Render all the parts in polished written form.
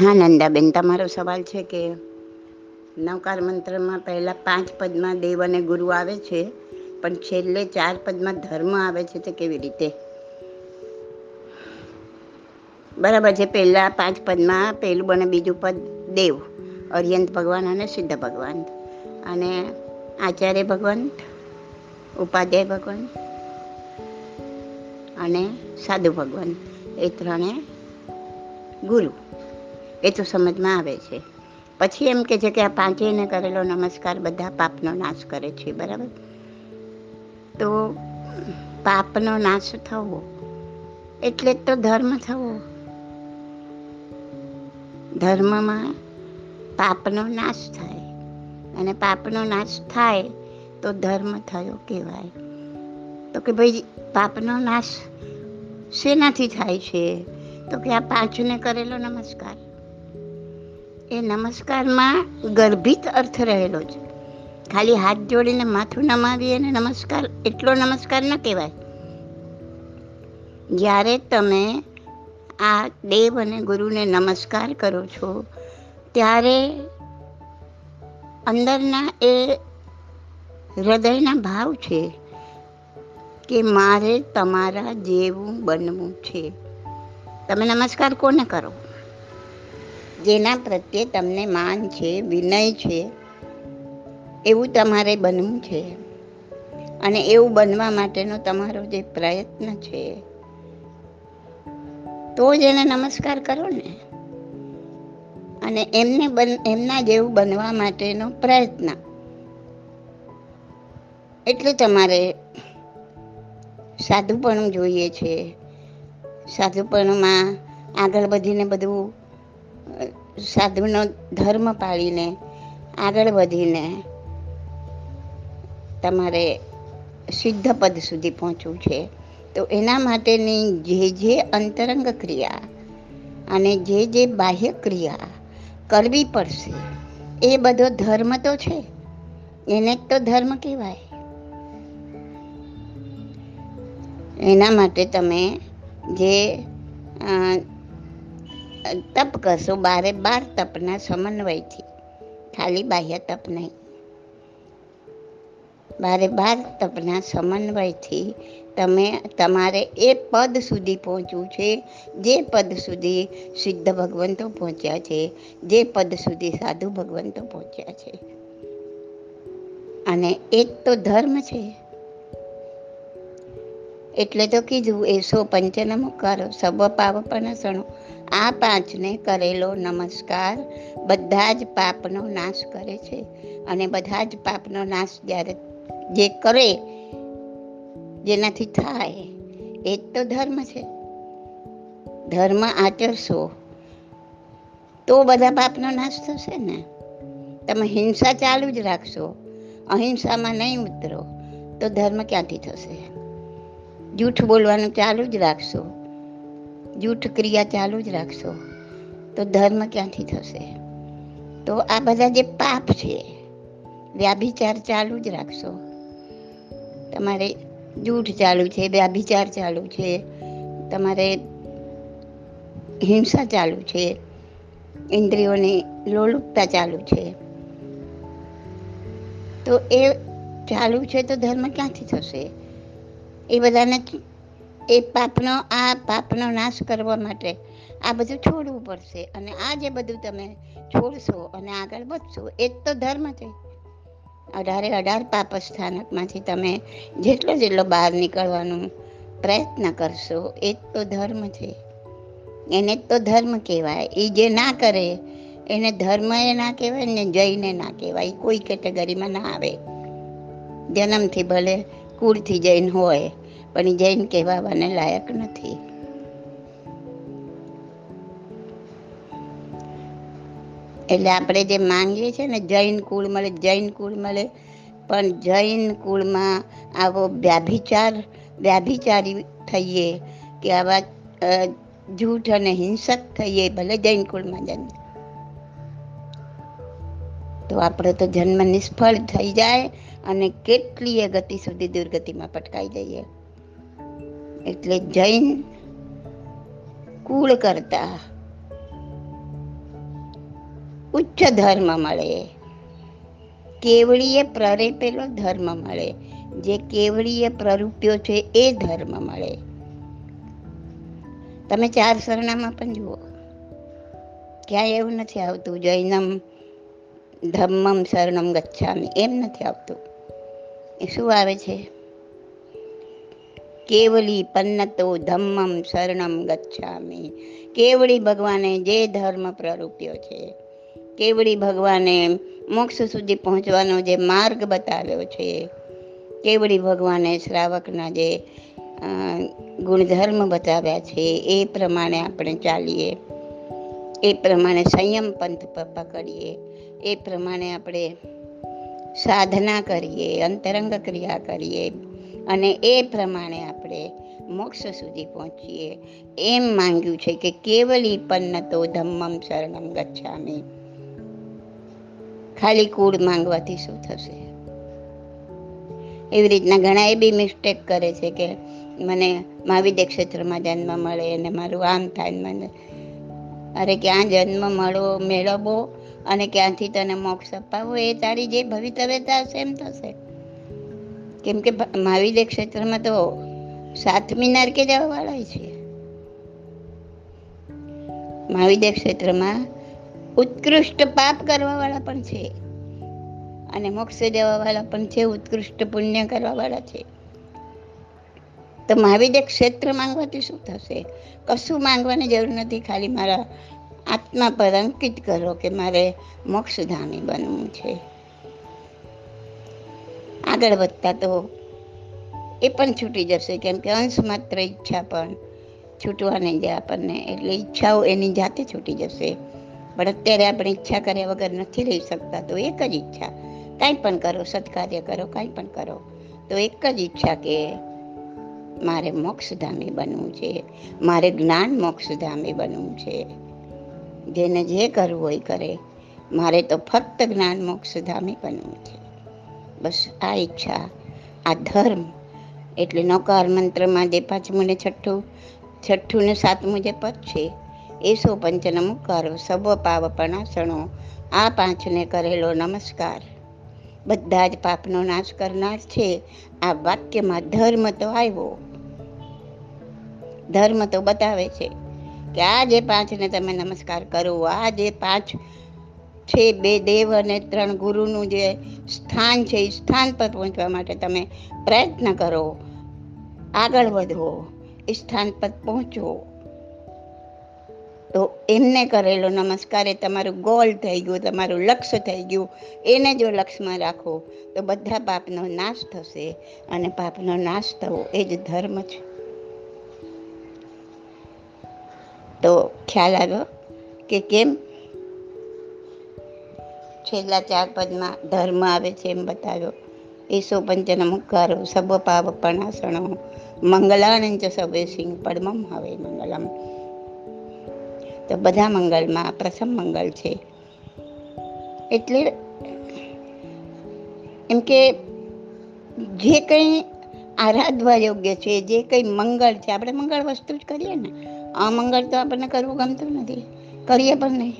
હા નંદાબેન, તમારો સવાલ છે કે નવકાર મંત્રમાં પહેલાં 5 પદમાં દેવ અને ગુરુ આવે છે, પણ છેલ્લે 4 પદમાં ધર્મ આવે છે, તે કેવી રીતે? બરાબર છે, પહેલાં 5 પદમાં પહેલું અને બીજું પદ દેવ, અરિહંત ભગવાન અને સિદ્ધ ભગવાન, અને આચાર્ય ભગવાન, ઉપાધ્યાય ભગવાન અને સાધુ ભગવાન, એ ત્રણે ગુરુ, એ તો સમજમાં આવે છે. પછી એમ કે છે કે આ પાંચેયને કરેલો નમસ્કાર બધા પાપનો નાશ કરે છે. બરાબર, તો પાપનો નાશ થવો એટલે તો ધર્મ થવો, ધર્મમાં પાપનો નાશ થાય, અને પાપનો નાશ થાય તો ધર્મ થયો કહેવાય. તો કે ભાઈ પાપનો નાશ શેનાથી થાય છે? તો કે આ 5ને કરેલો નમસ્કાર, એ નમસ્કારમાં ગર્ભિત અર્થ રહેલો છે. ખાલી હાથ જોડીને માથું નમાવીએ ને નમસ્કાર, એટલો નમસ્કાર ન કહેવાય. જ્યારે તમે આ દેવ અને ગુરુને નમસ્કાર કરો છો ત્યારે અંદરના એ હૃદયના ભાવ છે કે મારે તમારા જેવું બનવું છે. તમે નમસ્કાર કોને કરો? જેના પ્રત્યે તમને માન છે, વિનય છે, એવું તમારે બનવું છે, અને એવું બનવા માટેનો તમારો જે પ્રયત્ન છે, તો જ એને નમસ્કાર કરો ને, અને એમના જેવું બનવા માટેનો પ્રયત્ન, એટલે તમારે સાધુપણું જોઈએ છે. સાધુપણમાં આગળ વધીને બધું સાધુનો ધર્મ પાળીને આગળ વધીને તમારે સિદ્ધ પદ સુધી પહોંચવું છે. તો એના માટેની જે અંતરંગ ક્રિયા અને જે બાહ્ય ક્રિયા કરવી પડશે, એ બધો ધર્મ તો છે, એને જ તો ધર્મ કહેવાય. એના માટે તમે જે તપ કરશો, 12 તપના સમન્વયથી, ખાલી બાહ્ય તપ નહીં, 12 તપના સમન્વયથી તમે તમારે એ પદ સુધી પહોંચવું છે, જે પદ સુધી સિદ્ધ ભગવંતો પહોંચ્યા છે, જે પદ સુધી સાધુ ભગવંતો પહોંચ્યા છે, અને એ જ તો ધર્મ છે. એટલે તો કીધું, એસો પંચનમ કરો સબ પાપ પણસણો, આ 5ને કરેલો નમસ્કાર બધા જ પાપનો નાશ કરે છે. અને બધા જ પાપનો નાશ જ્યારે જે કરે, જેનાથી થાય, એ જ તો ધર્મ છે. ધર્મ આચરશો તો બધા પાપનો નાશ થશે ને. તમે હિંસા ચાલુ જ રાખશો, અહિંસામાં નહીં ઉતરો, તો ધર્મ ક્યાંથી થશે? જૂઠ બોલવાનું ચાલુ જ રાખશો, જૂઠ ક્રિયા ચાલુ જ રાખશો, તો ધર્મ ક્યાંથી થશે? તો આ બધા જે પાપ છે, વ્યાભિચાર ચાલુ જ રાખશો, તમારે જૂઠ ચાલુ છે, વ્યાભિચાર ચાલુ છે, તમારે હિંસા ચાલુ છે, ઇન્દ્રિયોની લોલુપતા ચાલુ છે, તો એ ચાલુ છે, તો ધર્મ ક્યાંથી થશે? એ બધાને એ પાપનો નાશ કરવા માટે આ બધું છોડવું પડશે, અને આ જે બધું તમે છોડશો અને આગળ વધશો, એ જ તો ધર્મ છે. 18 પાપ સ્થાનકમાંથી તમે જેટલો બહાર નીકળવાનો પ્રયત્ન કરશો, એ જ તો ધર્મ છે, એને જ તો ધર્મ કહેવાય. એ જે ના કરે એને ધર્મ એ ના કહેવાય ને, જઈને ના કહેવાય, કોઈ કેટેગરીમાં ના આવે. જન્મથી ભલે કુળથી જૈન હોય, પણ જૈન કહેવાવાને લાયક નથી. એટલે આપણે જે માંગીએ છીએ ને, જૈન કુળ મળે, પણ જૈન કુળમાં આવો વ્યાભિચારી થઈએ કે આવા જૂઠ અને હિંસક થઈએ, ભલે જૈન કુળમાં જન્મ, તો આપણો તો જન્મ નિષ્ફળ થઈ જાય, અને કેટલીય ગતિ સુધી દુર્ગતિમાં પટકાઈ જઈએ. એટલે જૈન કુળ કરતા ઉચ્ચ ધર્મ મળે, કેવળીએ પ્રરેપેલો ધર્મ મળે, જે કેવળીએ પ્રરૂપ્યો છે એ ધર્મ મળે. તમે ચાર શરણામાં પણ જુઓ, ક્યાંય એવું નથી આવતું જૈનમ ધમ્મમ શરણમ ગચ્છામિ, એમ નથી આવતું. એ શું આવે છે? કેવલી પન્નતો ધમ્મમ શરણમ ગચ્છામિ. કેવળી ભગવાને જે ધર્મ પ્રરૂપ્યો છે, કેવળી ભગવાને મોક્ષ સુધી પહોંચવાનો જે માર્ગ બતાવ્યો છે, કેવળી ભગવાને શ્રાવકના જે ગુણધર્મ બતાવ્યા છે એ પ્રમાણે આપણે ચાલીએ, એ પ્રમાણે સંયમ પંથ પકડીએ, એ પ્રમાણે આપણે સાધના કરીએ, અંતરંગ ક્રિયા કરીએ અને એ પ્રમાણે આપણે મોક્ષ સુધી પહોંચીએ. એમ માંગ્યું છે કે કેવલી પન્નતો ધમ્મમ શરણમ ગચ્છામિ. ખાલી કુળ માંગવાથી શું થશે? એવી રીતના ઘણા એ બી મિસ્ટેક કરે છે કે મને મહાવિદ્ય ક્ષેત્રમાં જન્મ મળે અને મારું આમ થાય, મને અરે ક્યાં જન્મ મેળવવો અને ક્યાંથી તને મોક્ષ અપાવો એ તારી જે ભવિતવ્યતા હશે એમ થશે. કેમ કે મહાવિદ્ય ક્ષેત્રમાં તો સાતમી નરકે જવાવાળા છે. મહાવિદ્ય ક્ષેત્રમાં ઉત્કૃષ્ટ પાપ કરવાવાળા પણ છે અને મોક્ષે જવાવાળા પણ છે, ઉત્કૃષ્ટ પુણ્ય કરવાવાળા છે. તો મહાવિદ્ય ક્ષેત્ર માંગવાથી શું થશે? કશું માંગવાની જરૂર નથી, ખાલી મારા આત્મા પર અંકિત કરો કે મારે મોક્ષધામી બનવું છે. આગળ વધતા તો એ પણ છૂટી જશે, કેમ કે અંશ માત્ર ઈચ્છા પણ છૂટવા નહીં દે આપણને, એટલે ઈચ્છાઓ એની જાતે છૂટી જશે. પણ અત્યારે આપણે ઈચ્છા કર્યા વગર નથી રહી શકતા, તો એક જ ઈચ્છા, કાંઈ પણ કરો, સત્કાર્ય કરો, કાંઈ પણ કરો, તો એક જ ઈચ્છા કે મારે મોક્ષધામી બનવું છે, મારે જ્ઞાન મોક્ષધામી બનવું છે. જેને જે કરવું હોય કરે, મારે તો ફક્ત જ્ઞાન મોક્ષધામી બનવું છે. બસ આ ઈચ્છા, આ ધર્મ. એટલે નવકાર મંત્રમાં જે પાંચમું ને છઠ્ઠું ને સાતમું જે પદ છે એ સો પંચનમું કરો સબ પાવ પણાસણો, આ પાંચને કરેલો નમસ્કાર બધા જ પાપનો નાશ કરનાર છે. આ વાક્યમાં ધર્મ તો આવ્યો, ધર્મ તો બતાવે છે કે આ જે પાંચને તમે નમસ્કાર કરો, આ જે પાંચ છે, બે દેવ અને ત્રણ ગુરુનું જે સ્થાન છે એ સ્થાન પર પહોંચવા માટે તમે પ્રયત્ન કરો, આગળ વધો, એ સ્થાન પર પહોંચો. તો એમને કરેલો નમસ્કાર એ તમારું ગોલ થઈ ગયું, તમારું લક્ષ્ય થઈ ગયું. એને જો લક્ષ્યમાં રાખો તો બધા પાપનો નાશ થશે અને પાપનો નાશ થવો એ જ ધર્મ છે. તો ખ્યાલ આવ્યો કે કેમ છેલ્લા ચાર પદમાં ધર્મ આવે છે એમ બતાવ્યો. ઈસો પંચન મુકારો સબ પાપ પણાસણો મંગલાનંચ સભે સિંહ પડમમ હવે મંગલમ. તો બધા મંગલમાં પ્રથમ મંગલ છે. એટલે એમ કે જે કંઈ આરાધવા યોગ્ય છે, જે કંઈ મંગળ છે, આપણે મંગળ વસ્તુ જ કરીએ ને. અમંગળ તો આપણને કરવું ગમતું નથી, કરીએ પણ નહીં,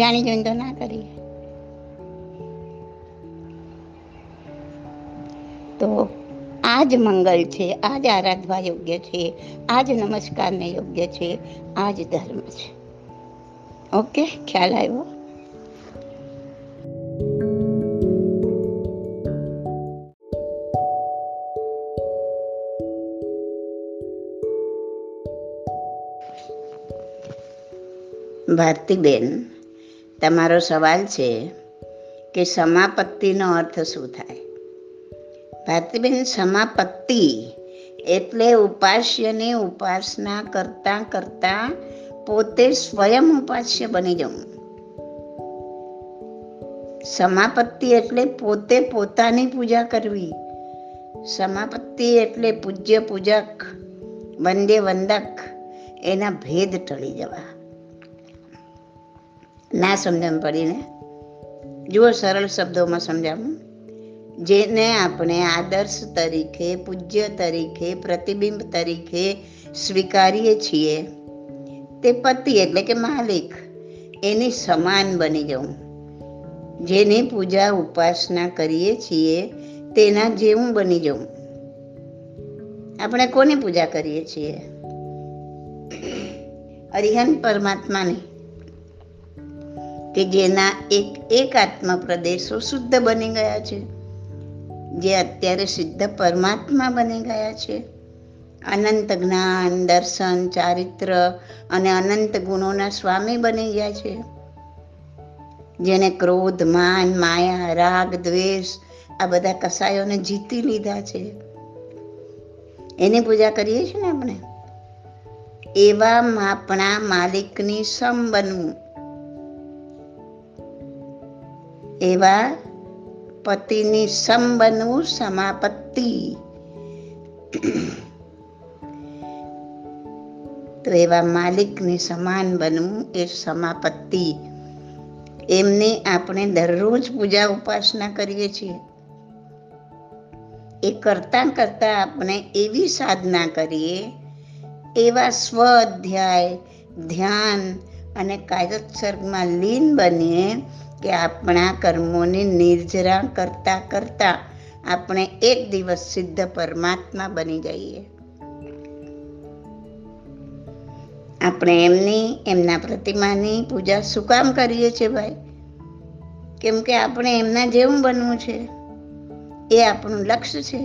જાણી જોઈને તો ના કરીએ. તો આ જ મંગલ છે, આ જ આરાધવા યોગ્ય છે, આ જ નમસ્કારને યોગ્ય છે, આ જ ધર્મ છે. ઓકે, ખ્યાલ આવ્યો? ભારતીબેન, તમારો સવાલ છે કે સમાપત્તિનો અર્થ શું થાય? ભારતીબેન, સમાપત્તિ એટલે ઉપાસ્યને ઉપાસના કરતાં કરતાં પોતે સ્વયં ઉપાસ્ય બની જવું. સમાપત્તિ એટલે પોતે પોતાની પૂજા કરવી. સમાપત્તિ એટલે પૂજ્ય પૂજક, વંદે વંદક, એના ભેદ ટળી જવા. ના સમજણ પડીને જુઓ, સરળ શબ્દોમાં સમજાવું. જેને આપણે આદર્શ તરીકે, પૂજ્ય તરીકે, પ્રતિબિંબ તરીકે સ્વીકારીએ છીએ તે પતિ એટલે કે માલિક, એને સમાન બની જવું. જેની પૂજા ઉપાસના કરીએ છીએ તેના જેવું બની જવું. આપણે કોની પૂજા કરીએ છીએ? અરિહંત પરમાત્માની, કે જેના એક એક આત્મા પ્રદેશો શુદ્ધ બની ગયા છે, જે અત્યારે સિદ્ધ પરમાત્મા બની ગયા છે. અનંત જ્ઞાન, દર્શન, ચારિત્ર અને અનંત ગુણોના સ્વામી બની ગયા છે. જેને ક્રોધ, માન, માયા, રાગ, દ્વેષ આ બધા કસાયોને જીતી લીધા છે, એની પૂજા કરીએ છીએ ને આપણે. એવા આપણા માલિકની સમ બનવું, એવા પતિની સમ બનવું, સમાપત્તિ. તો એવા માલિકની સમાન બનવું એ સમાપત્તિ. એમની આપણે દરરોજ પૂજા ઉપાસના કરીએ છીએ. એ કરતાં કરતાં આપણે એવી સાધના કરીએ, એવા સ્વાધ્યાય, ધ્યાન અને કાયસર્ગમાં લીન બનીએ કે આપણા કર્મોની નિર્જરા કરતાં કરતાં આપણે એક દિવસ સિદ્ધ પરમાત્મા બની જઈએ. આપણે એમના પ્રતિમાની પૂજા શું કામ કરીએ છીએ ભાઈ? કેમ કે આપણે એમના જેવું બનવું છે, એ આપણું લક્ષ્ય છે.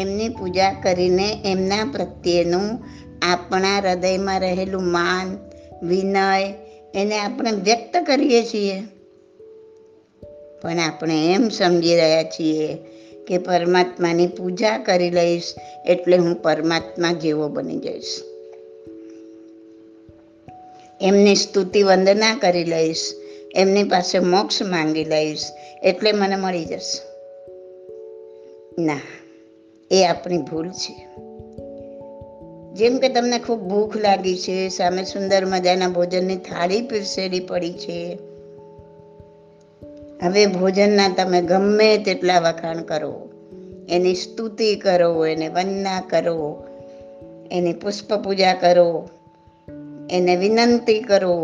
એમની પૂજા કરીને એમના પ્રત્યેનું આપણા હૃદયમાં રહેલું માન, વિનય એને આપણે વ્યક્ત કરીએ છીએ. પણ આપણે એમ સમજી રહ્યા છીએ કે પરમાત્માની પૂજા કરી લઈશ એટલે હું પરમાત્મા જેવો બની જઈશ, એમની સ્તુતિ વંદના કરી લઈશ, એમની પાસે મોક્ષ માંગી લઈશ એટલે મને મળી જશે. ના, એ આપણી ભૂલ છે. જેમ કે તમને ખૂબ ભૂખ લાગી છે, સામે સુંદર મજાના ભોજનની થાળી પીરસેલી પડી છે. હવે ભોજનના તમે ગમે તેટલા વખાણ કરો, એની સ્તુતિ કરો, એને વંદના કરો, એની પુષ્પ પૂજા કરો, એને વિનંતી કરો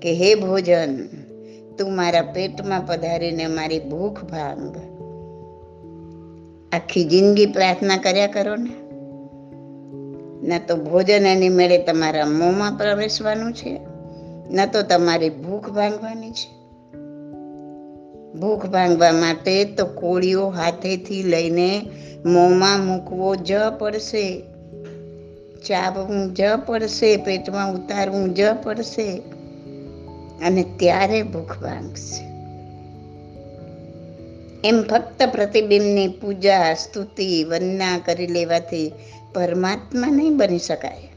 કે હે ભોજન, તું મારા પેટમાં પધારીને મારી ભૂખ ભાંગ. આખી જિંદગી પ્રાર્થના કર્યા કરો ને, ન તો ભોજન એની મેળે તમારા મોંમાં પ્રવેશવાનું છે, ન તો તમારી ભૂખ ભાંગવાની છે. ભૂખ ભાંગવા માટે તો કોળીઓ હાથેથી લઈને મોંમાં મૂકવો જ પડશે, ચાવવું જ પડશે, પેટમાં ઉતારવું જ પડશે, અને ત્યારે ભૂખ ભાંગશે. એમ ફક્ત પ્રતિબિંબની પૂજા, સ્તુતિ, વંદના કરી લેવાથી પરમાત્મા નહીં બની શકાય.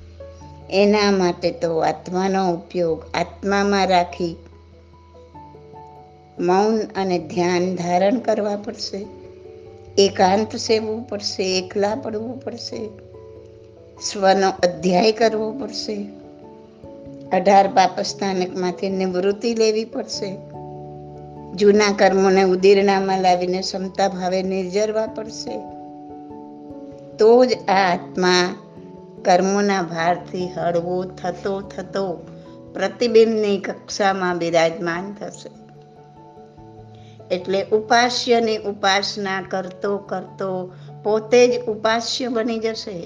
એના માટે તો આત્માનો ઉપયોગ આત્મામાં રાખી મૌન અને ધ્યાન ધારણ કરવા પડશે, એકાંત સેવવું પડશે, એકલા પડવું પડશે, સ્વનો અધ્યાય કરવો પડશે, 18 પાપસ્થાનકમાંથી નિવૃત્તિ લેવી પડશે, જૂના કર્મોને ઉદીરણામાં લાવીને ક્ષમતા ભાવે નિર્જરવા પડશે. તો જ આ આત્મા કર્મોના ભારથી હળવો થતો થતો પ્રતિબિંબની કક્ષામાં બિરાજમાન થશે. એટલે ઉપાસ્યની ઉપાસના કરતો કરતો પોતે જ ઉપાસ્ય બની જશે,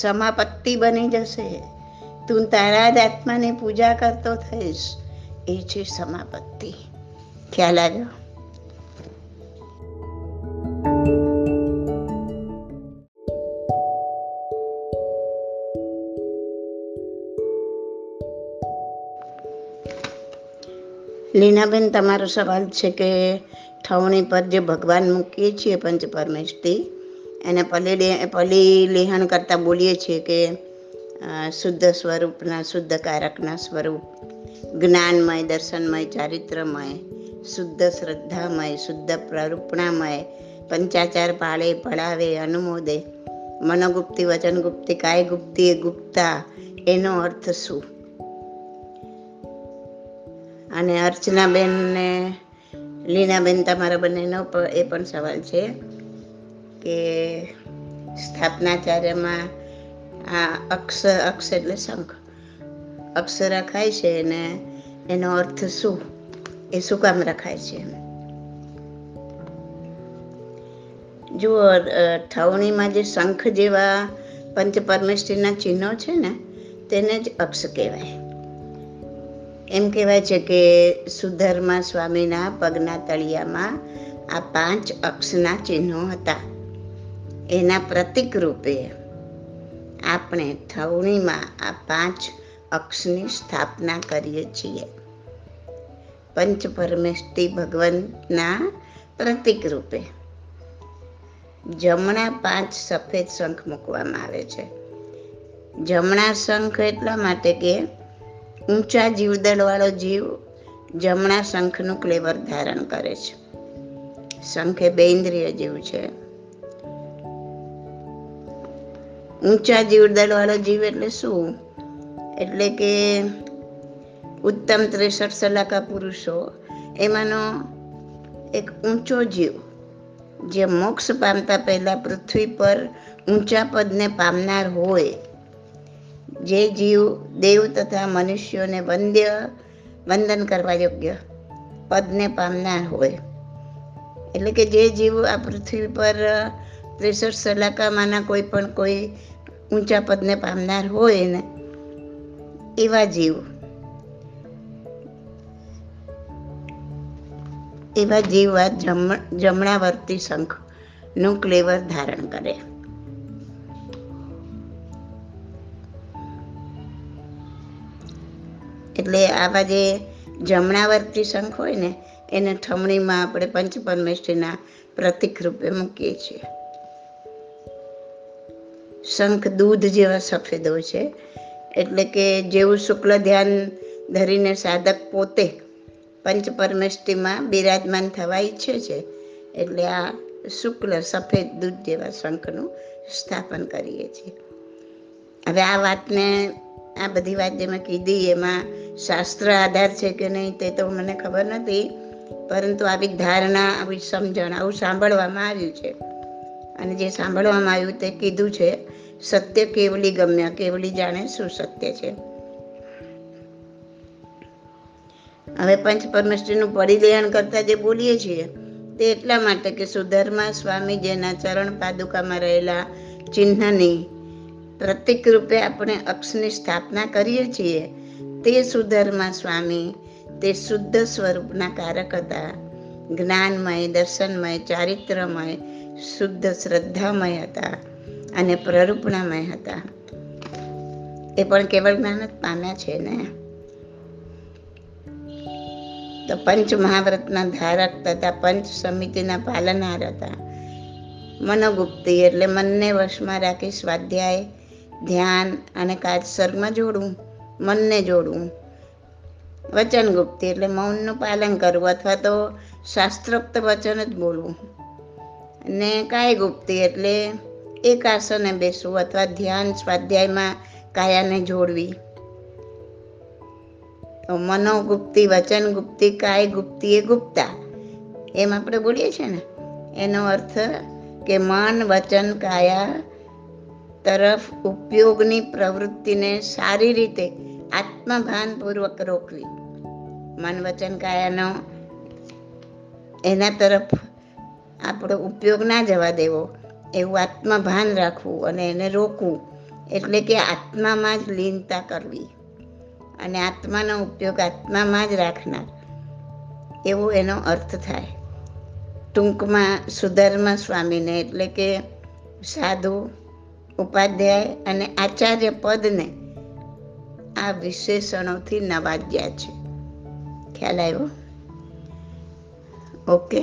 સમાપત્તિ બની જશે. તું તારા જ આત્માની પૂજા કરતો થઈશ, એ છે સમાપત્તિ. ખ્યાલ આવ્યો? લીનાબેન, તમારો સવાલ છે કે ઠવણી પર જે ભગવાન મૂકીએ છીએ પંચ પરમેશથી, એને પલી લેહણ કરતાં બોલીએ છીએ કે શુદ્ધ સ્વરૂપના, શુદ્ધ કારકના સ્વરૂપ, જ્ઞાનમય, દર્શનમય, ચારિત્રમય, શુદ્ધ શ્રદ્ધામય, શુદ્ધ પ્રરૂપણામય, પંચાચાર પાળે, પડાવે, અનુમોદે, મનોગુપ્તિ, વચનગુપ્તિ, કાયગુપ્તિ એ ગુપ્તા. એનો અર્થ શું? અને અર્ચનાબેનને લીનાબેન તમારા બંનેનો એ પણ સવાલ છે કે સ્થાપનાચાર્યમાં આ અક્ષ એટલે શંખ અપ્સરા ખાય છે ને એનો અર્થ શું, એ શું કામ રખાય છે? જુઓ, ઠવણીમાં જે શંખ જેવા પંચ પરમેશ્વરીના ચિહ્નો છે ને તેને જ અપ્સ કહેવાય. એમ કહેવાય છે કે સુધર્મા સ્વામીના પગના તળિયામાં આ 5 અપ્સના ચિહ્નો હતા. એના પ્રતિક રૂપે આપણે થવણીમાં આ 5 અક્ષની સ્થાપના કરીએ છીએ. પંચ પરમેશ્વરી ભગવાનના પ્રતિક રૂપે જમણા 5 સફેદ શંખ મૂકવામાં આવે છે. જમણા શંખ એટલા માટે કે ઊંચા જીવદળવાળો જીવ જમણા શંખનું ક્લેવર ધારણ કરે છે. શંખ એ બેઇન્દ્રિય જીવ છે. ઊંચા જીવદળ વાળો જીવ એટલે શું? એટલે કે ઉત્તમ 63 સલાકા પુરુષો એમાંનો એક ઊંચો જીવ, જે મોક્ષ પામતા પહેલા પૃથ્વી પર ઊંચા પદને પામનાર હોય, જે જીવ દેવ તથા મનુષ્યોને વંદન કરવા યોગ્ય પદને પામનાર હોય, એટલે કે જે જીવ આ પૃથ્વી પર 63 સલાકામાંના કોઈ પણ કોઈ ઊંચા પદને પામનાર હોય ને, એવા જીવ આ જમણા વર્તી શંખનું ક્લેવર ધારણ કરે. એટલે આવા જે જમણા વર્તી શંખ હોય ને એને ઠમણીમાં આપણે પંચ પરમેશ્વરીના પ્રતિક રૂપે મૂકીએ છીએ. શંખ દૂધ જેવા સફેદ હોય છે, એટલે કે જેવું શુક્લ ધ્યાન ધરીને સાધક પોતે પંચ પરમેષ્ઠીમાં બિરાજમાન થવા ઈચ્છે છે, એટલે આ શુક્લ સફેદ દૂધ જેવા શંખનું સ્થાપન કરીએ છીએ. હવે આ બધી વાત જે મેં કીધી એમાં શાસ્ત્ર આધાર છે કે નહીં તે તો મને ખબર નથી, પરંતુ આવી ધારણા, આવી સમજણ, આવું સાંભળવામાં આવ્યું છે. અને જે સાંભળવામાં આવ્યું તે કીધું છે, સત્ય કેવલી ગમ્ય, કેવલી જાણે શું સત્ય છે. હવે પંચ પરમેશ્વરીનું પરિલેહન કરતા જે બોલીએ છીએ તે એટલા માટે કે સુધર્મા સ્વામી જેના ચરણ પાદુકામાં રહેલા ચિહ્નની પ્રતિક રૂપે આપણે અક્ષની સ્થાપના કરીએ છીએ. તે સુધર્મા સ્વામી તે શુદ્ધ સ્વરૂપના કારક હતા. જ્ઞાનમય, દર્શનમય, ચારિત્રમય, શુદ્ધ શ્રદ્ધામય હતા અને પ્રરૂપણામય હતા. એ પણ કેવળ જ્ઞાન જ પામ્યા છે ને. તો પંચ મહાવ્રતના ધારક તથા પંચ સમિતિના પાલનહાર હતા. મનોગુપ્તિ એટલે મનને વશમાં રાખી સ્વાધ્યાય, ધ્યાન અને કાજસર્ગમાં જોડવું, મનને જોડવું. વચનગુપ્તિ એટલે મૌનનું પાલન કરવું અથવા તો શાસ્ત્રોક્ત વચન જ બોલવું. ને કાયગુપ્તિ એટલે એક આસને બેસવું અથવા ધ્યાન સ્વાધ્યાયમાં કાયાને જોડવી. તો મનોગુપ્તિ, વચનગુપ્તિ, કાયગુપ્તિ એ ગુપ્તા એમ આપણે બોલીએ છીએ ને, એનો અર્થ કે મન, વચન, કાયા તરફ ઉપયોગની પ્રવૃત્તિને સારી રીતે આત્મભાનપૂર્વક રોકવી. મન, વચન, કાયાનો એના તરફ આપણો ઉપયોગ ના જવા દેવો, એવું આત્મભાન રાખવું અને એને રોકવું, એટલે કે આત્મામાં જ લીનતા કરવી અને આત્માનો ઉપયોગ આત્મામાં જ રાખનાર, એવો એનો અર્થ થાય. ટૂંકમાં સુધર્મા સ્વામીને એટલે કે સાધુ, ઉપાધ્યાય અને આચાર્ય પદને આ વિશેષણોથી નવાજ્યા છે. ખ્યાલ આવ્યો? ઓકે.